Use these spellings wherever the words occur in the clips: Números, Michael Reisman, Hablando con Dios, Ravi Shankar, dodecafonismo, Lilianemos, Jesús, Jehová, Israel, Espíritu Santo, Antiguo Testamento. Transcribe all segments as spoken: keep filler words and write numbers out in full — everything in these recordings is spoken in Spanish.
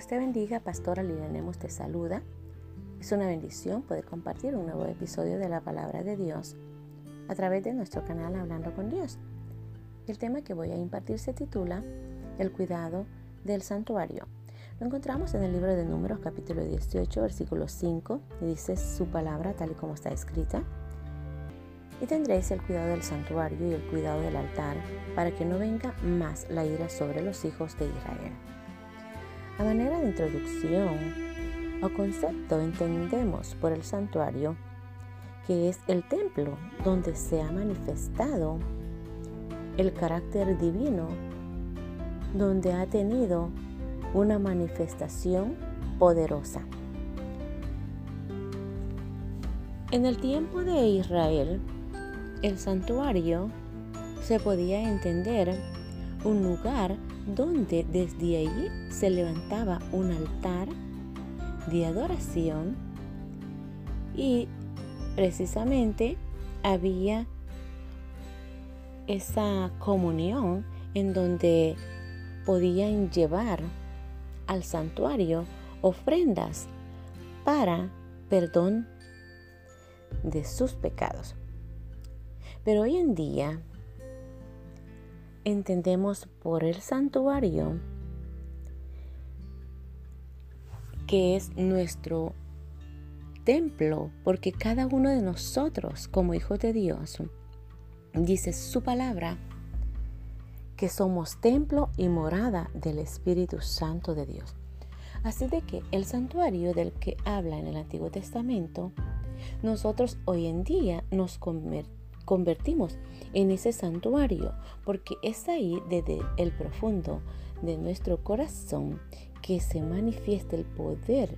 Dios te bendiga. Pastora Lilianemos te saluda. Es una bendición poder compartir un nuevo episodio de la Palabra de Dios a través de nuestro canal Hablando con Dios. El tema que voy a impartir se titula El cuidado del santuario. Lo encontramos en el libro de Números, capítulo dieciocho, versículo cinco, y dice su palabra tal y como está escrita. Y tendréis el cuidado del santuario y el cuidado del altar, para que no venga más la ira sobre los hijos de Israel. A manera de introducción o concepto, entendemos por el santuario que es el templo donde se ha manifestado el carácter divino, donde ha tenido una manifestación poderosa. En el tiempo de Israel, el santuario se podía entender un lugar donde desde allí se levantaba un altar de adoración y precisamente había esa comunión en donde podían llevar al santuario ofrendas para perdón de sus pecados. Pero hoy en día entendemos por el santuario que es nuestro templo, porque cada uno de nosotros como hijos de Dios, dice su palabra, que somos templo y morada del Espíritu Santo de Dios. Así de que el santuario del que habla en el Antiguo Testamento, nosotros hoy en día nos convertimos Convertimos en ese santuario, porque es ahí desde el profundo de nuestro corazón que se manifiesta el poder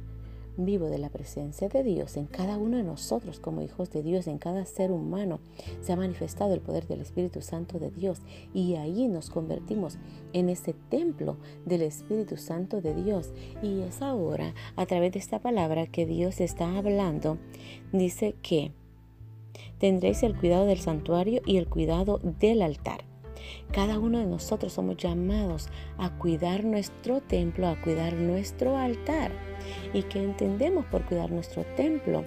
vivo de la presencia de Dios en cada uno de nosotros como hijos de Dios. En cada ser humano se ha manifestado el poder del Espíritu Santo de Dios, y ahí nos convertimos en ese templo del Espíritu Santo de Dios. Y es ahora, a través de esta palabra que Dios está hablando, dice que tendréis el cuidado del santuario y el cuidado del altar. Cada uno de nosotros somos llamados a cuidar nuestro templo, a cuidar nuestro altar. ¿Y qué entendemos por cuidar nuestro templo?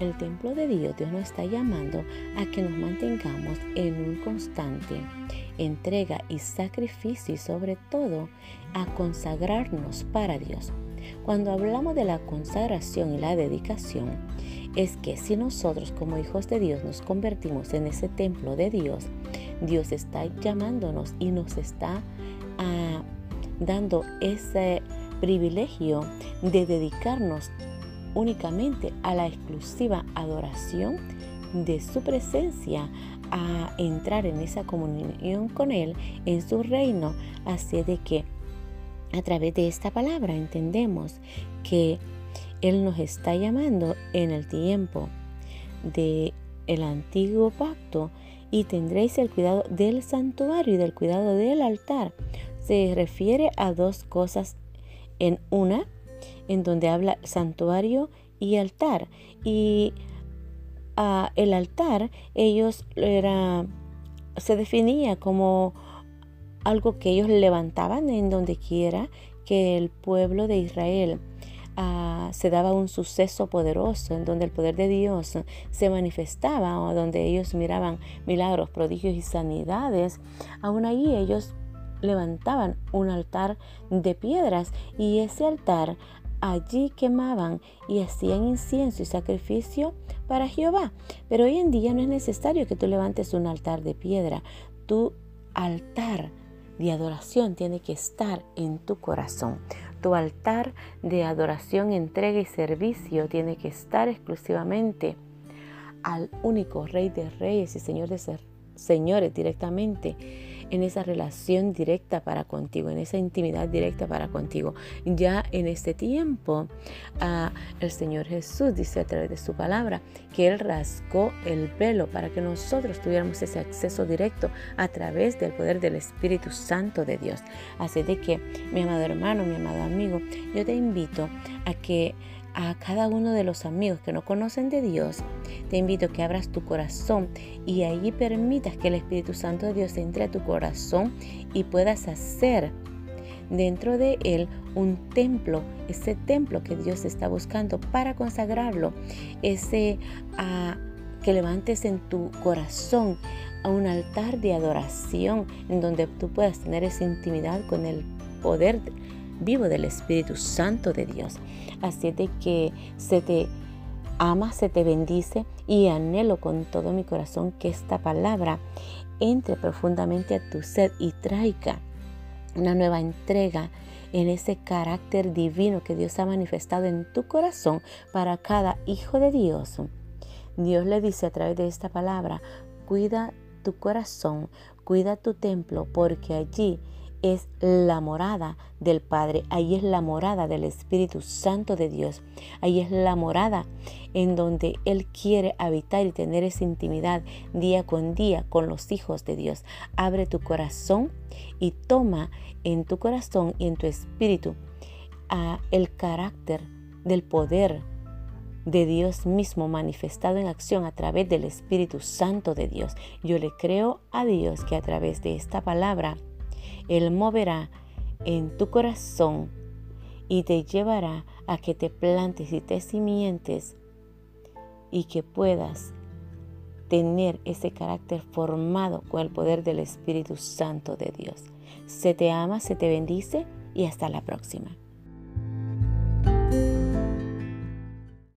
El templo de Dios. Dios nos está llamando a que nos mantengamos en un constante entrega y sacrificio, y sobre todo a consagrarnos para Dios. Cuando hablamos de la consagración y la dedicación, es que si nosotros como hijos de Dios nos convertimos en ese templo de Dios, Dios está llamándonos y nos está uh, dando ese privilegio de dedicarnos únicamente a la exclusiva adoración de su presencia, a entrar en esa comunión con Él, en su reino. Así de que a través de esta palabra entendemos que Él nos está llamando en el tiempo del antiguo pacto. Y tendréis el cuidado del santuario y del cuidado del altar. Se refiere a dos cosas en una, en donde habla santuario y altar. Y uh, el altar, ellos era, se definía como algo que ellos levantaban en donde quiera que el pueblo de Israel uh, se daba un suceso poderoso, en donde el poder de Dios se manifestaba, o donde ellos miraban milagros, prodigios y sanidades. Aún allí ellos levantaban un altar de piedras, y ese altar allí quemaban y hacían incienso y sacrificio para Jehová. Pero hoy en día no es necesario que tú levantes un altar de piedra. Tu altar de adoración tiene que estar en tu corazón. Tu altar de adoración, entrega y servicio tiene que estar exclusivamente al único Rey de Reyes y Señor de Señores, directamente en esa relación directa para contigo, en esa intimidad directa para contigo. Ya en este tiempo, uh, el Señor Jesús dice a través de su palabra que Él rasgó el velo para que nosotros tuviéramos ese acceso directo a través del poder del Espíritu Santo de Dios. Así de que, mi amado hermano, mi amado amigo, yo te invito a que a cada uno de los amigos que no conocen de Dios, te invito a que abras tu corazón y allí permitas que el Espíritu Santo de Dios entre a tu corazón y puedas hacer dentro de él un templo, ese templo que Dios está buscando para consagrarlo, ese uh, que levantes en tu corazón a un altar de adoración en donde tú puedas tener esa intimidad con el poder vivo del Espíritu Santo de Dios. Así de que se te ama, se te bendice, y anhelo con todo mi corazón que esta palabra entre profundamente a tu ser y traiga una nueva entrega en ese carácter divino que Dios ha manifestado en tu corazón para cada hijo de Dios. Dios le dice a través de esta palabra: cuida tu corazón, cuida tu templo, porque allí es la morada del Padre, ahí es la morada del Espíritu Santo de Dios, ahí es la morada en donde Él quiere habitar y tener esa intimidad día con día con los hijos de Dios. Abre tu corazón y toma en tu corazón y en tu espíritu uh, el carácter del poder de Dios mismo manifestado en acción a través del Espíritu Santo de Dios. Yo le creo a Dios que a través de esta palabra Él moverá en tu corazón y te llevará a que te plantes y te simientes y que puedas tener ese carácter formado con el poder del Espíritu Santo de Dios. Se te ama, se te bendice y hasta la próxima.